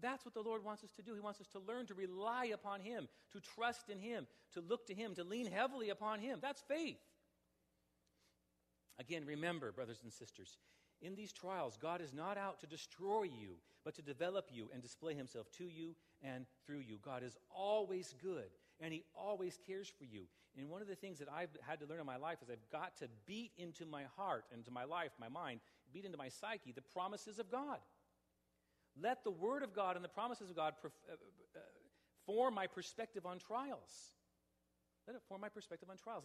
That's what the Lord wants us to do. He wants us to learn to rely upon Him, to trust in Him, to look to Him, to lean heavily upon Him. That's faith. Again, remember, brothers and sisters, in these trials, God is not out to destroy you, but to develop you and display Himself to you and through you. God is always good, and He always cares for you. And one of the things that I've had to learn in my life is I've got to beat into my heart, into my life, my mind, beat into my psyche the promises of God. Let the Word of God and the promises of God form my perspective on trials. Let it form my perspective on trials.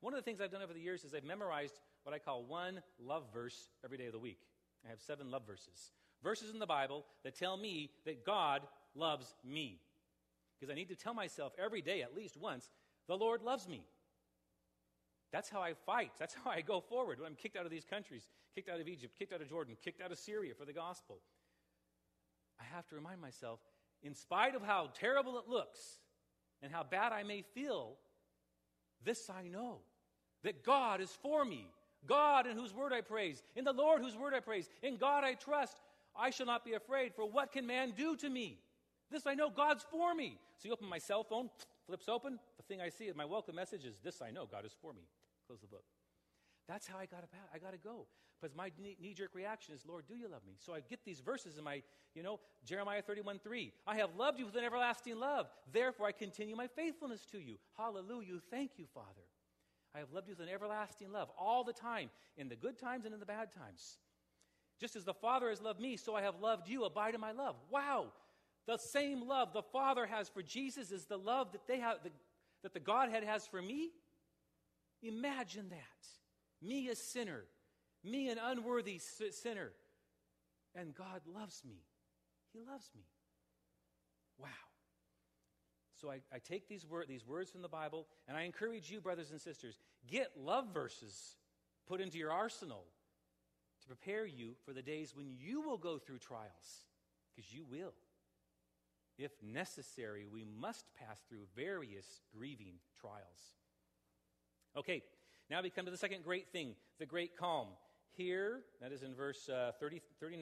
One of the things I've done over the years is I've memorized what I call one love verse every day of the week. I have 7 love verses. Verses in the Bible that tell me that God loves me. Because I need to tell myself every day, at least once, the Lord loves me. That's how I fight. That's how I go forward when I'm kicked out of these countries, kicked out of Egypt, kicked out of Jordan, kicked out of Syria for the gospel. I have to remind myself, in spite of how terrible it looks, and how bad I may feel, this I know, that God is for me. God in whose word I praise, in the Lord whose word I praise, in God I trust. I shall not be afraid, for what can man do to me? This I know, God's for me. So you open my cell phone, flips open, the thing I see, my welcome message is, this I know, God is for me. Close the book. That's how I got about. I got to go. Because my knee-jerk reaction is, Lord, do you love me? So I get these verses in my, Jeremiah 31:3. I have loved you with an everlasting love. Therefore, I continue my faithfulness to you. Hallelujah. Thank you, Father. I have loved you with an everlasting love all the time, in the good times and in the bad times. Just as the Father has loved me, so I have loved you. Abide in my love. Wow. The same love the Father has for Jesus is the love that they have, that the Godhead has for me. Imagine that. Me a sinner, me an unworthy sinner, and God loves me. He loves me. Wow. So I take these words from the Bible, and I encourage you, brothers and sisters, get love verses put into your arsenal to prepare you for the days when you will go through trials, because you will. If necessary, we must pass through various grieving trials. Okay. Now we come to the second great thing, the great calm. Here, that is in verse 39,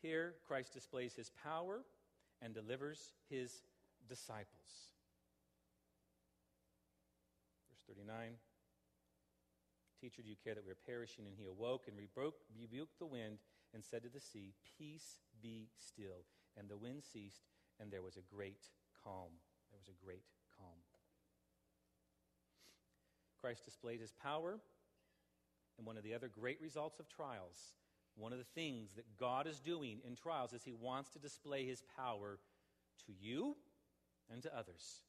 here Christ displays His power and delivers His disciples. Verse 39, teacher, do you care that we are perishing? And He awoke and rebuked the wind and said to the sea, peace be still. And the wind ceased, and there was a great calm. There was a great calm. Christ displayed His power, and one of the other great results of trials, one of the things that God is doing in trials is He wants to display His power to you and to others.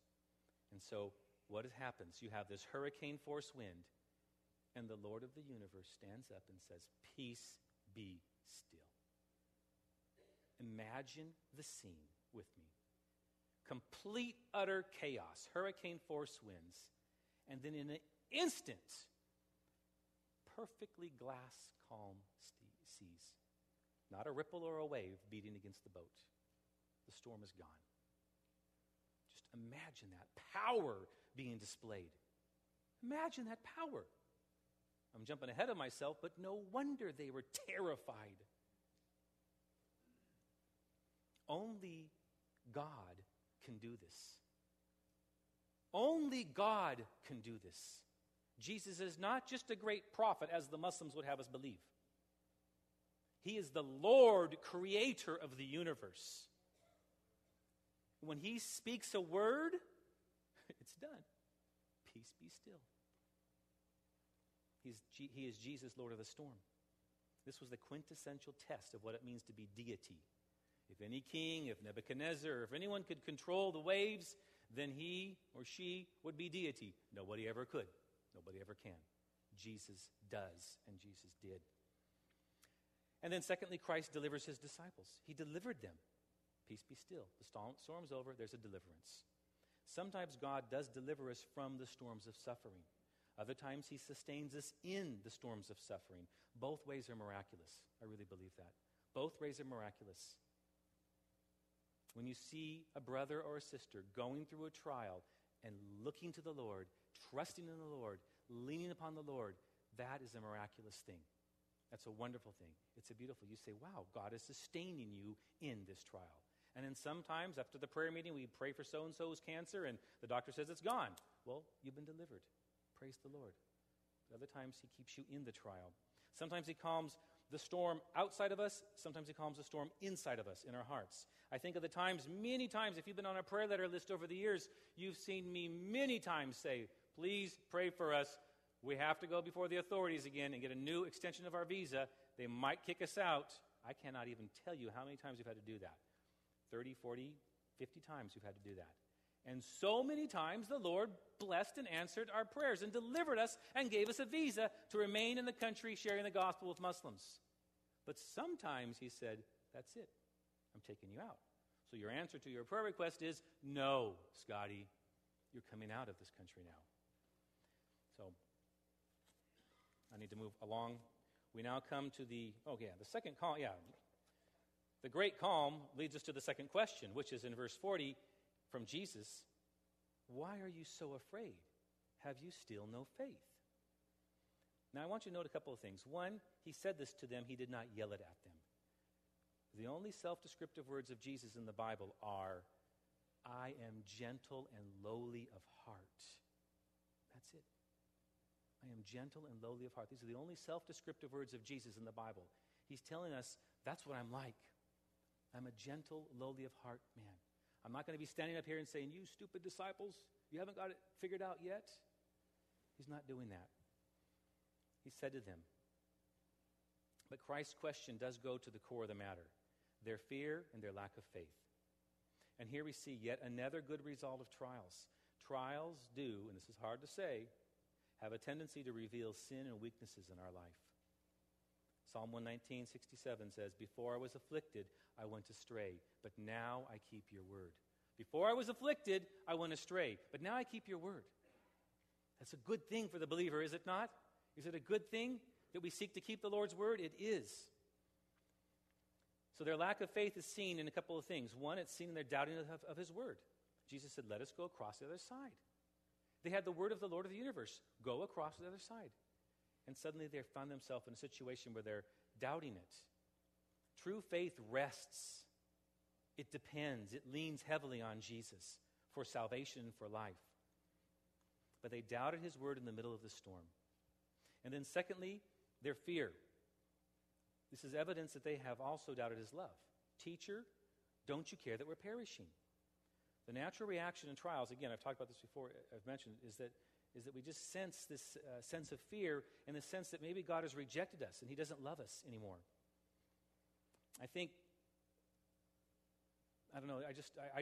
And so what happens? You have this hurricane force wind, and the Lord of the universe stands up and says, peace be still. Imagine the scene with me. Complete, utter chaos, hurricane force winds, and then in an instant, perfectly glass calm seas. Not a ripple or a wave beating against the boat. The storm is gone. Just imagine that power being displayed. Imagine that power. I'm jumping ahead of myself, but no wonder they were terrified. Only God can do this. Only God can do this. Jesus is not just a great prophet, as the Muslims would have us believe. He is the Lord, creator of the universe. When he speaks a word, it's done. Peace be still. He is Jesus, Lord of the storm. This was the quintessential test of what it means to be deity. If any king, if Nebuchadnezzar, if anyone could control the waves, then he or she would be deity. Nobody ever could. Nobody ever can. Jesus does, and Jesus did. And then secondly, Christ delivers his disciples. He delivered them. Peace be still. The storm's over. There's a deliverance. Sometimes God does deliver us from the storms of suffering. Other times he sustains us in the storms of suffering. Both ways are miraculous. I really believe that. Both ways are miraculous. When you see a brother or a sister going through a trial and looking to the Lord, trusting in the Lord, leaning upon the Lord, that is a miraculous thing. That's a wonderful thing. It's a beautiful. You say, wow, God is sustaining you in this trial. And then sometimes after the prayer meeting, we pray for so-and-so's cancer, and the doctor says it's gone. Well, you've been delivered. Praise the Lord. But other times he keeps you in the trial. Sometimes he calms the storm outside of us. Sometimes he calms the storm inside of us, in our hearts. I think of the times, many times, if you've been on a prayer letter list over the years, you've seen me many times say, please pray for us. We have to go before the authorities again and get a new extension of our visa. They might kick us out. I cannot even tell you how many times we've had to do that. 30, 40, 50 times we've had to do that. And so many times the Lord blessed and answered our prayers and delivered us and gave us a visa to remain in the country sharing the gospel with Muslims. But sometimes he said, that's it. I'm taking you out. So your answer to your prayer request is, no, Scotty, you're coming out of this country now. So I need to move along. We now come to the second calm. Yeah. The great calm leads us to the second question, which is in verse 40 from Jesus. Why are you so afraid? Have you still no faith? Now, I want you to note a couple of things. One, he said this to them. He did not yell it at them. The only self-descriptive words of Jesus in the Bible are, I am gentle and lowly of heart. That's it. I am gentle and lowly of heart. These are the only self-descriptive words of Jesus in the Bible. He's telling us, that's what I'm like. I'm a gentle, lowly of heart man. I'm not going to be standing up here and saying, you stupid disciples, you haven't got it figured out yet. He's not doing that. He said to them. But Christ's question does go to the core of the matter, their fear and their lack of faith. And here we see yet another good result of trials. Trials do, and this is hard to say, have a tendency to reveal sin and weaknesses in our life. Psalm 119:67 says, before I was afflicted, I went astray, but now I keep your word. Before I was afflicted, I went astray, but now I keep your word. That's a good thing for the believer, is it not? Is it a good thing that we seek to keep the Lord's word? It is. So their lack of faith is seen in a couple of things. One, it's seen in their doubting of his word. Jesus said, let us go across the other side. They had the word of the Lord of the universe. Go across the other side. And suddenly they found themselves in a situation where they're doubting it. True faith rests. It depends. It leans heavily on Jesus for salvation and for life. But they doubted his word in the middle of the storm. And then secondly, their fear. This is evidence that they have also doubted his love. Teacher, don't you care that we're perishing? The natural reaction in trials, again, I've talked about this before, I've mentioned, is that we just sense this sense of fear and the sense that maybe God has rejected us and he doesn't love us anymore. I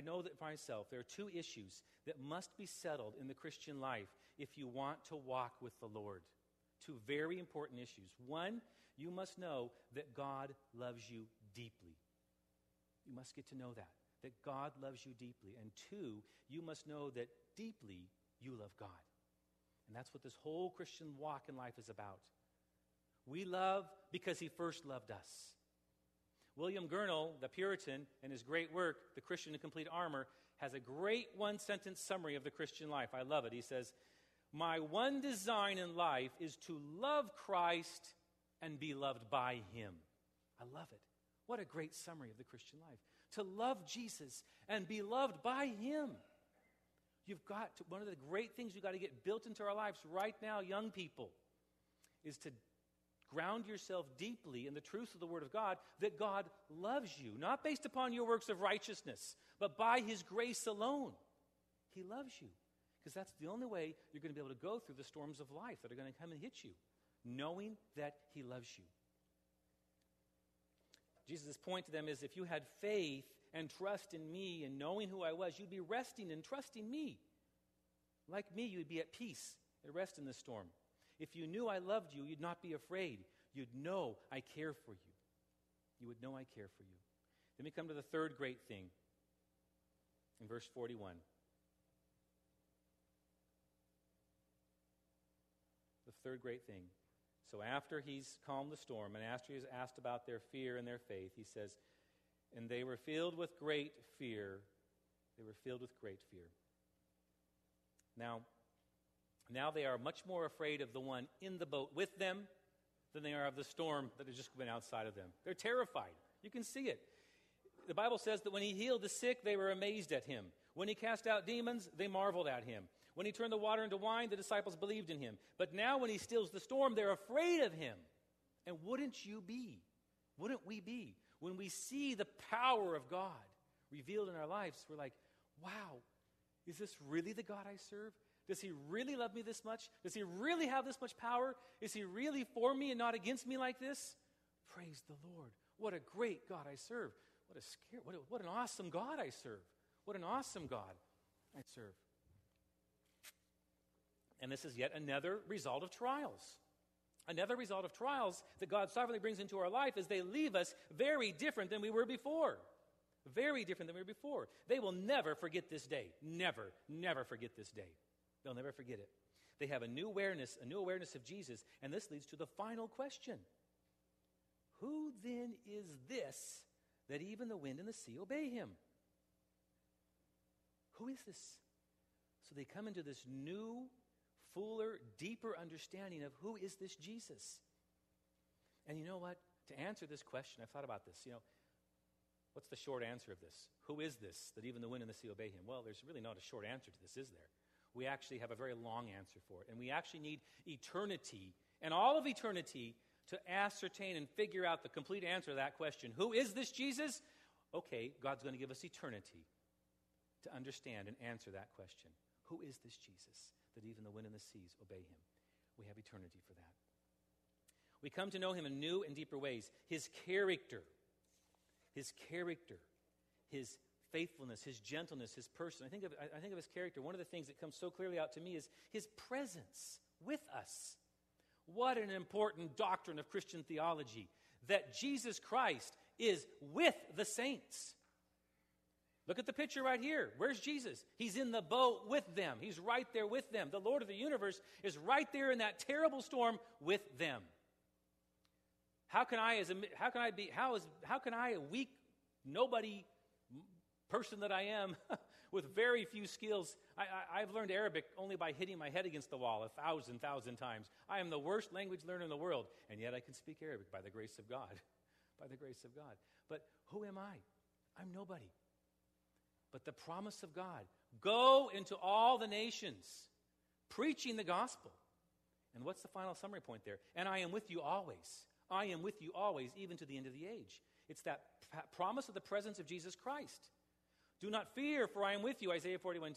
know that myself, there are two issues that must be settled in the Christian life if you want to walk with the Lord. Two very important issues. One, you must know that God loves you deeply. You must get to know that God loves you deeply. And two, you must know that deeply you love God. And that's what this whole Christian walk in life is about. We love because he first loved us. William Gurnall, the Puritan, in his great work, The Christian in Complete Armor, has a great one-sentence summary of the Christian life. I love it. He says, my one design in life is to love Christ and be loved by him. I love it. What a great summary of the Christian life. To love Jesus and be loved by him. One of the great things you've got to get built into our lives right now, young people, is to Ground yourself deeply in the truth of the Word of God, that God loves you, not based upon your works of righteousness, but by His grace alone. He loves you, because that's the only way you're going to be able to go through the storms of life that are going to come and hit you, knowing that He loves you. Jesus' point to them is, if you had faith and trust in me and knowing who I was, you'd be resting and trusting me. Like me, you'd be at peace and rest in the storm. If you knew I loved you, you'd not be afraid. You'd know I care for you. You would know I care for you. Then we come to the third great thing in verse 41. The third great thing. So after he's calmed the storm and after he's asked about their fear and their faith, he says, and they were filled with great fear. They were filled with great fear. Now they are much more afraid of the one in the boat with them than they are of the storm that has just been outside of them. They're terrified. You can see it. The Bible says that when he healed the sick, they were amazed at him. When he cast out demons, they marveled at him. When he turned the water into wine, the disciples believed in him. But now when he stills the storm, they're afraid of him. And wouldn't you be? Wouldn't we be? When we see the power of God revealed in our lives, we're like, wow, is this really the God I serve? Does he really love me this much? Does he really have this much power? Is he really for me and not against me like this? Praise the Lord. What a great God I serve. What an awesome God I serve. What an awesome God I serve. And this is yet another result of trials. Another result of trials that God sovereignly brings into our life is they leave us very different than we were before. Very different than we were before. They will never forget this day. Never, never forget this day. They'll never forget it. They have a new awareness of Jesus, and this leads to the final question. Who then is this that even the wind and the sea obey him? Who is this? So they come into this new, fuller, deeper understanding of who is this Jesus? And you know what? To answer this question, I've thought about this. What's the short answer of this? Who is this that even the wind and the sea obey him? Well, there's really not a short answer to this, is there? We actually have a very long answer for it. And we actually need eternity and all of eternity to ascertain and figure out the complete answer to that question. Who is this Jesus? Okay, God's going to give us eternity to understand and answer that question. Who is this Jesus that even the wind and the seas obey him? We have eternity for that. We come to know him in new and deeper ways. His character, his faithfulness, his gentleness, his person. I think of his character. One of the things that comes so clearly out to me is his presence with us. What an important doctrine of Christian theology, that Jesus Christ is with the saints. Look at the picture right here. Where's Jesus? He's in the boat with them. He's right there with them. The Lord of the universe is right there in that terrible storm with them. How can I, a weak nobody person that I am, with very few skills. I've learned Arabic only by hitting my head against the wall 1,000 times. I am the worst language learner in the world, and yet I can speak Arabic by the grace of God. By the grace of God. But who am I? I'm nobody. But the promise of God, go into all the nations, preaching the gospel. And what's the final summary point there? And I am with you always. I am with you always, even to the end of the age. It's that promise of the presence of Jesus Christ. Do not fear, for I am with you, Isaiah 41:10.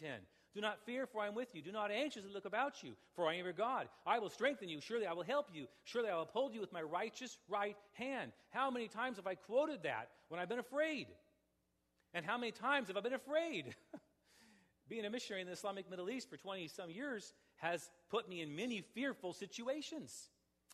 Do not fear, for I am with you. Do not anxiously look about you, for I am your God. I will strengthen you. Surely I will help you. Surely I will uphold you with my righteous right hand. How many times have I quoted that when I've been afraid? And how many times have I been afraid? Being a missionary in the Islamic Middle East for 20-some years has put me in many fearful situations.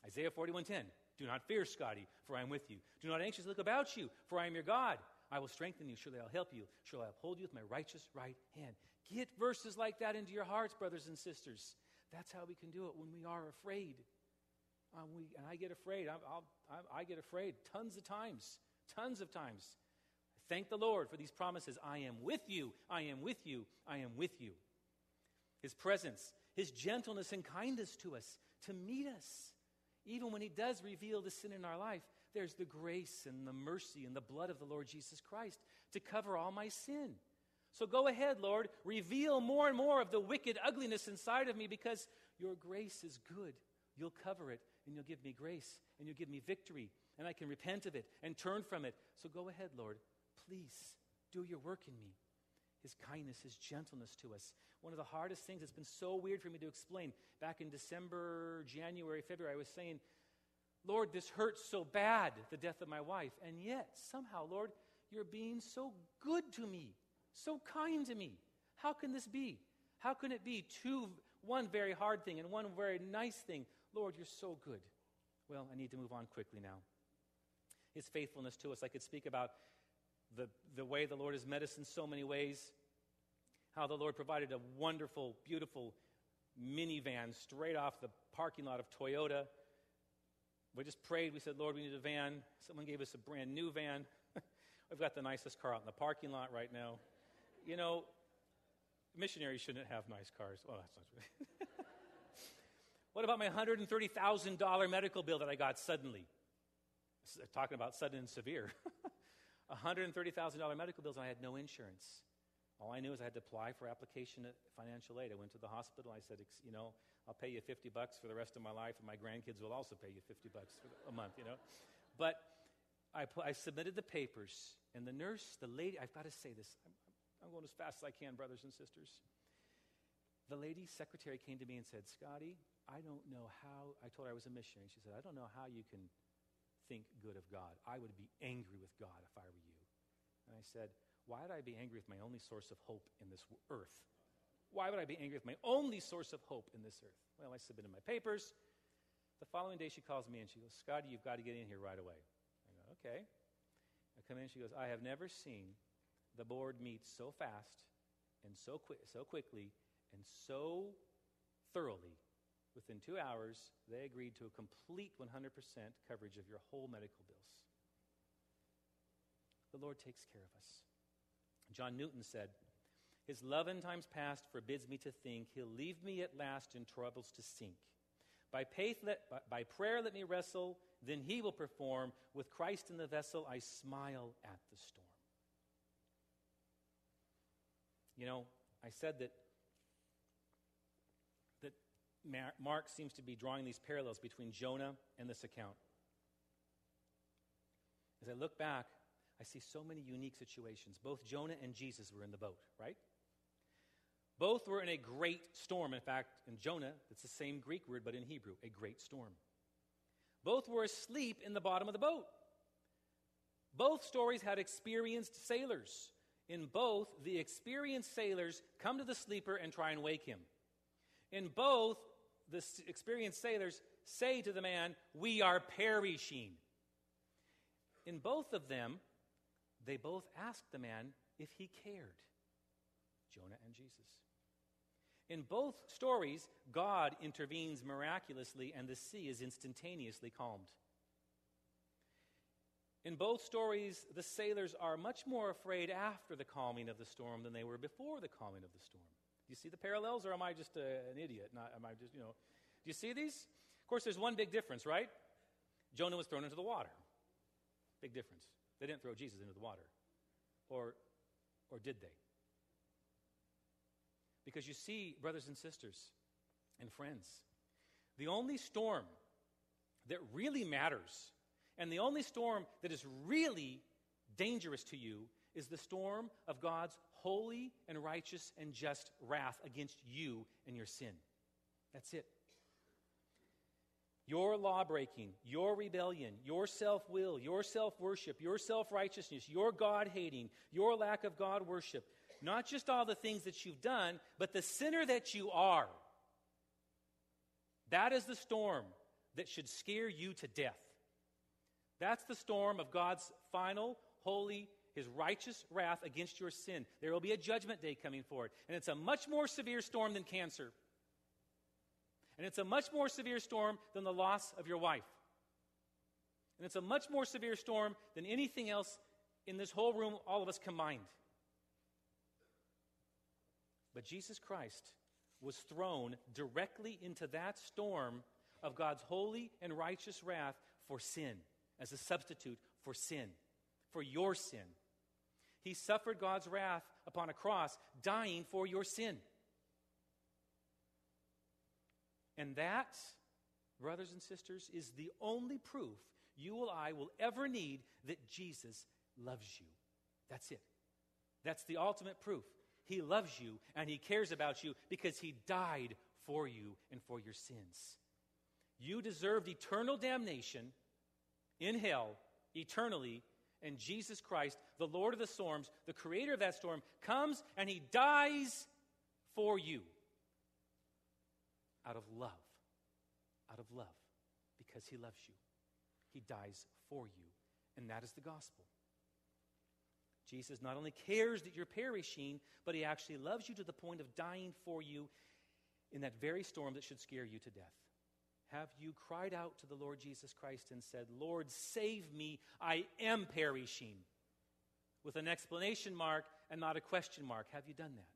Isaiah 41:10. Do not fear, Scotty, for I am with you. Do not anxiously look about you, for I am your God. I will strengthen you. Surely I'll help you. Surely I'll uphold you with my righteous right hand. Get verses like that into your hearts, brothers and sisters. That's how we can do it when we are afraid. I get afraid. I get afraid tons of times. Thank the Lord for these promises. I am with you. I am with you. I am with you. His presence, his gentleness and kindness to us, to meet us. Even when he does reveal the sin in our life, there's the grace and the mercy and the blood of the Lord Jesus Christ to cover all my sin. So go ahead, Lord, reveal more and more of the wicked ugliness inside of me, because your grace is good. You'll cover it and you'll give me grace and you give me victory, and I can repent of it and turn from it. So go ahead, Lord. Please do your work in me. His kindness, his gentleness to us. One of the hardest things that's been so weird for me to explain. Back in December, January, February, I was saying, Lord, this hurts so bad, the death of my wife. And yet, somehow, Lord, you're being so good to me, so kind to me. How can this be? How can it be one very hard thing and one very nice thing? Lord, you're so good. Well, I need to move on quickly now. His faithfulness to us. I could speak about the way the Lord has met us in so many ways. How the Lord provided a wonderful, beautiful minivan straight off the parking lot of Toyota. We just prayed. We said, Lord, we need a van. Someone gave us a brand new van. We've got the nicest car out in the parking lot right now. You know, missionaries shouldn't have nice cars. Well, that's not true. What about my $130,000 medical bill that I got suddenly? Talking about sudden and severe. $130,000 medical bills, and I had no insurance. All I knew is I had to apply for application at financial aid. I went to the hospital. I said, you know, I'll pay you $50 for the rest of my life, and my grandkids will also pay you $50 a month, you know. But I submitted the papers, and the nurse, the lady, I've got to say this. I'm going as fast as I can, brothers and sisters. The lady secretary came to me and said, Scotty, I don't know how. I told her I was a missionary. She said, I don't know how you can think good of God. I would be angry with God if I were you. And I said, why would I be angry with my only source of hope in this earth? Why would I be angry with my only source of hope in this earth? Well, I submitted my papers. The following day she calls me and she goes, Scotty, you've got to get in here right away. I go, okay. I come in, she goes, I have never seen the board meet so fast and so quickly and so thoroughly. Within 2 hours, they agreed to a complete 100% coverage of your whole medical bills. The Lord takes care of us. John Newton said, his love in times past forbids me to think. He'll leave me at last in troubles to sink. By prayer let me wrestle, then he will perform. With Christ in the vessel, I smile at the storm. You know, I said that Mark seems to be drawing these parallels between Jonah and this account. As I look back, I see so many unique situations. Both Jonah and Jesus were in the boat, right? Both were in a great storm. In fact, in Jonah, it's the same Greek word, but in Hebrew, a great storm. Both were asleep in the bottom of the boat. Both stories had experienced sailors. In both, the experienced sailors come to the sleeper and try and wake him. In both, the experienced sailors say to the man, we are perishing. In both of them, they both ask the man if he cared, Jonah and Jesus. In both stories, God intervenes miraculously and the sea is instantaneously calmed. In both stories, the sailors are much more afraid after the calming of the storm than they were before the calming of the storm. Do you see the parallels, or am I just an idiot? Do you see these? Of course, there's one big difference, right? Jonah was thrown into the water. Big difference. They didn't throw Jesus into the water. Or did they? Because you see, brothers and sisters and friends, the only storm that really matters and the only storm that is really dangerous to you is the storm of God's holy and righteous and just wrath against you and your sin. That's it. Your law-breaking, your rebellion, your self-will, your self-worship, your self-righteousness, your God-hating, your lack of God-worship, not just all the things that you've done, but the sinner that you are. That is the storm that should scare you to death. That's the storm of God's final, holy, his righteous wrath against your sin. There will be a judgment day coming forward. And it's a much more severe storm than cancer. And it's a much more severe storm than the loss of your wife. And it's a much more severe storm than anything else in this whole room, all of us combined. But Jesus Christ was thrown directly into that storm of God's holy and righteous wrath for sin, as a substitute for sin, for your sin. He suffered God's wrath upon a cross, dying for your sin. And that brothers and sisters, is the only proof you and I will ever need that Jesus loves you. That's it. That's the ultimate proof. He loves you and he cares about you because he died for you and for your sins. You deserved eternal damnation in hell eternally, and Jesus Christ, the Lord of the storms, the creator of that storm, comes and he dies for you out of love. Out of love, because he loves you. He dies for you, and that is the gospel. Jesus not only cares that you're perishing, but he actually loves you to the point of dying for you in that very storm that should scare you to death. Have you cried out to the Lord Jesus Christ and said, "Lord, save me, I am perishing," with an exclamation mark and not a question mark? Have you done that?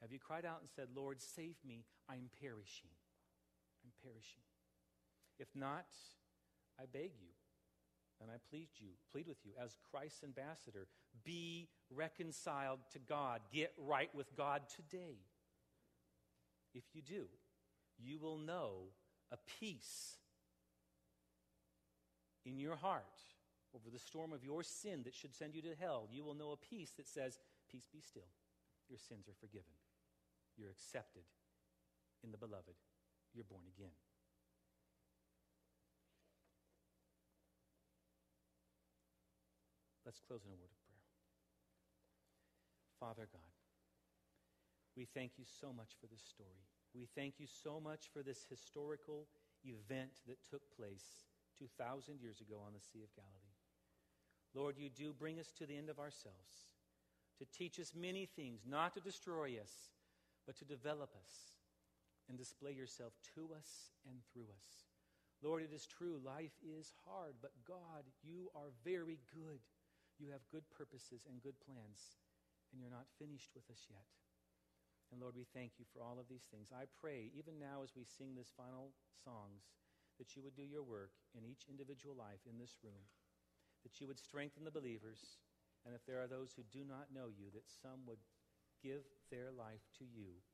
Have you cried out and said, "Lord, save me, I'm perishing"? I'm perishing. If not, I beg you, and I plead with you, as Christ's ambassador, be reconciled to God. Get right with God today. If you do, you will know a peace in your heart over the storm of your sin that should send you to hell. You will know a peace that says, "Peace, be still. Your sins are forgiven. You're accepted in the beloved. You're born again." Let's close in a word of prayer. Father God, we thank you so much for this story. We thank you so much for this historical event that took place 2,000 years ago on the Sea of Galilee. Lord, you do bring us to the end of ourselves, to teach us many things, not to destroy us, but to develop us, and display yourself to us and through us. Lord, it is true, life is hard, but God, you are very good. You have good purposes and good plans, and you're not finished with us yet. And Lord, we thank you for all of these things. I pray, even now as we sing these final songs, that you would do your work in each individual life in this room, that you would strengthen the believers, and if there are those who do not know you, that some would give their life to you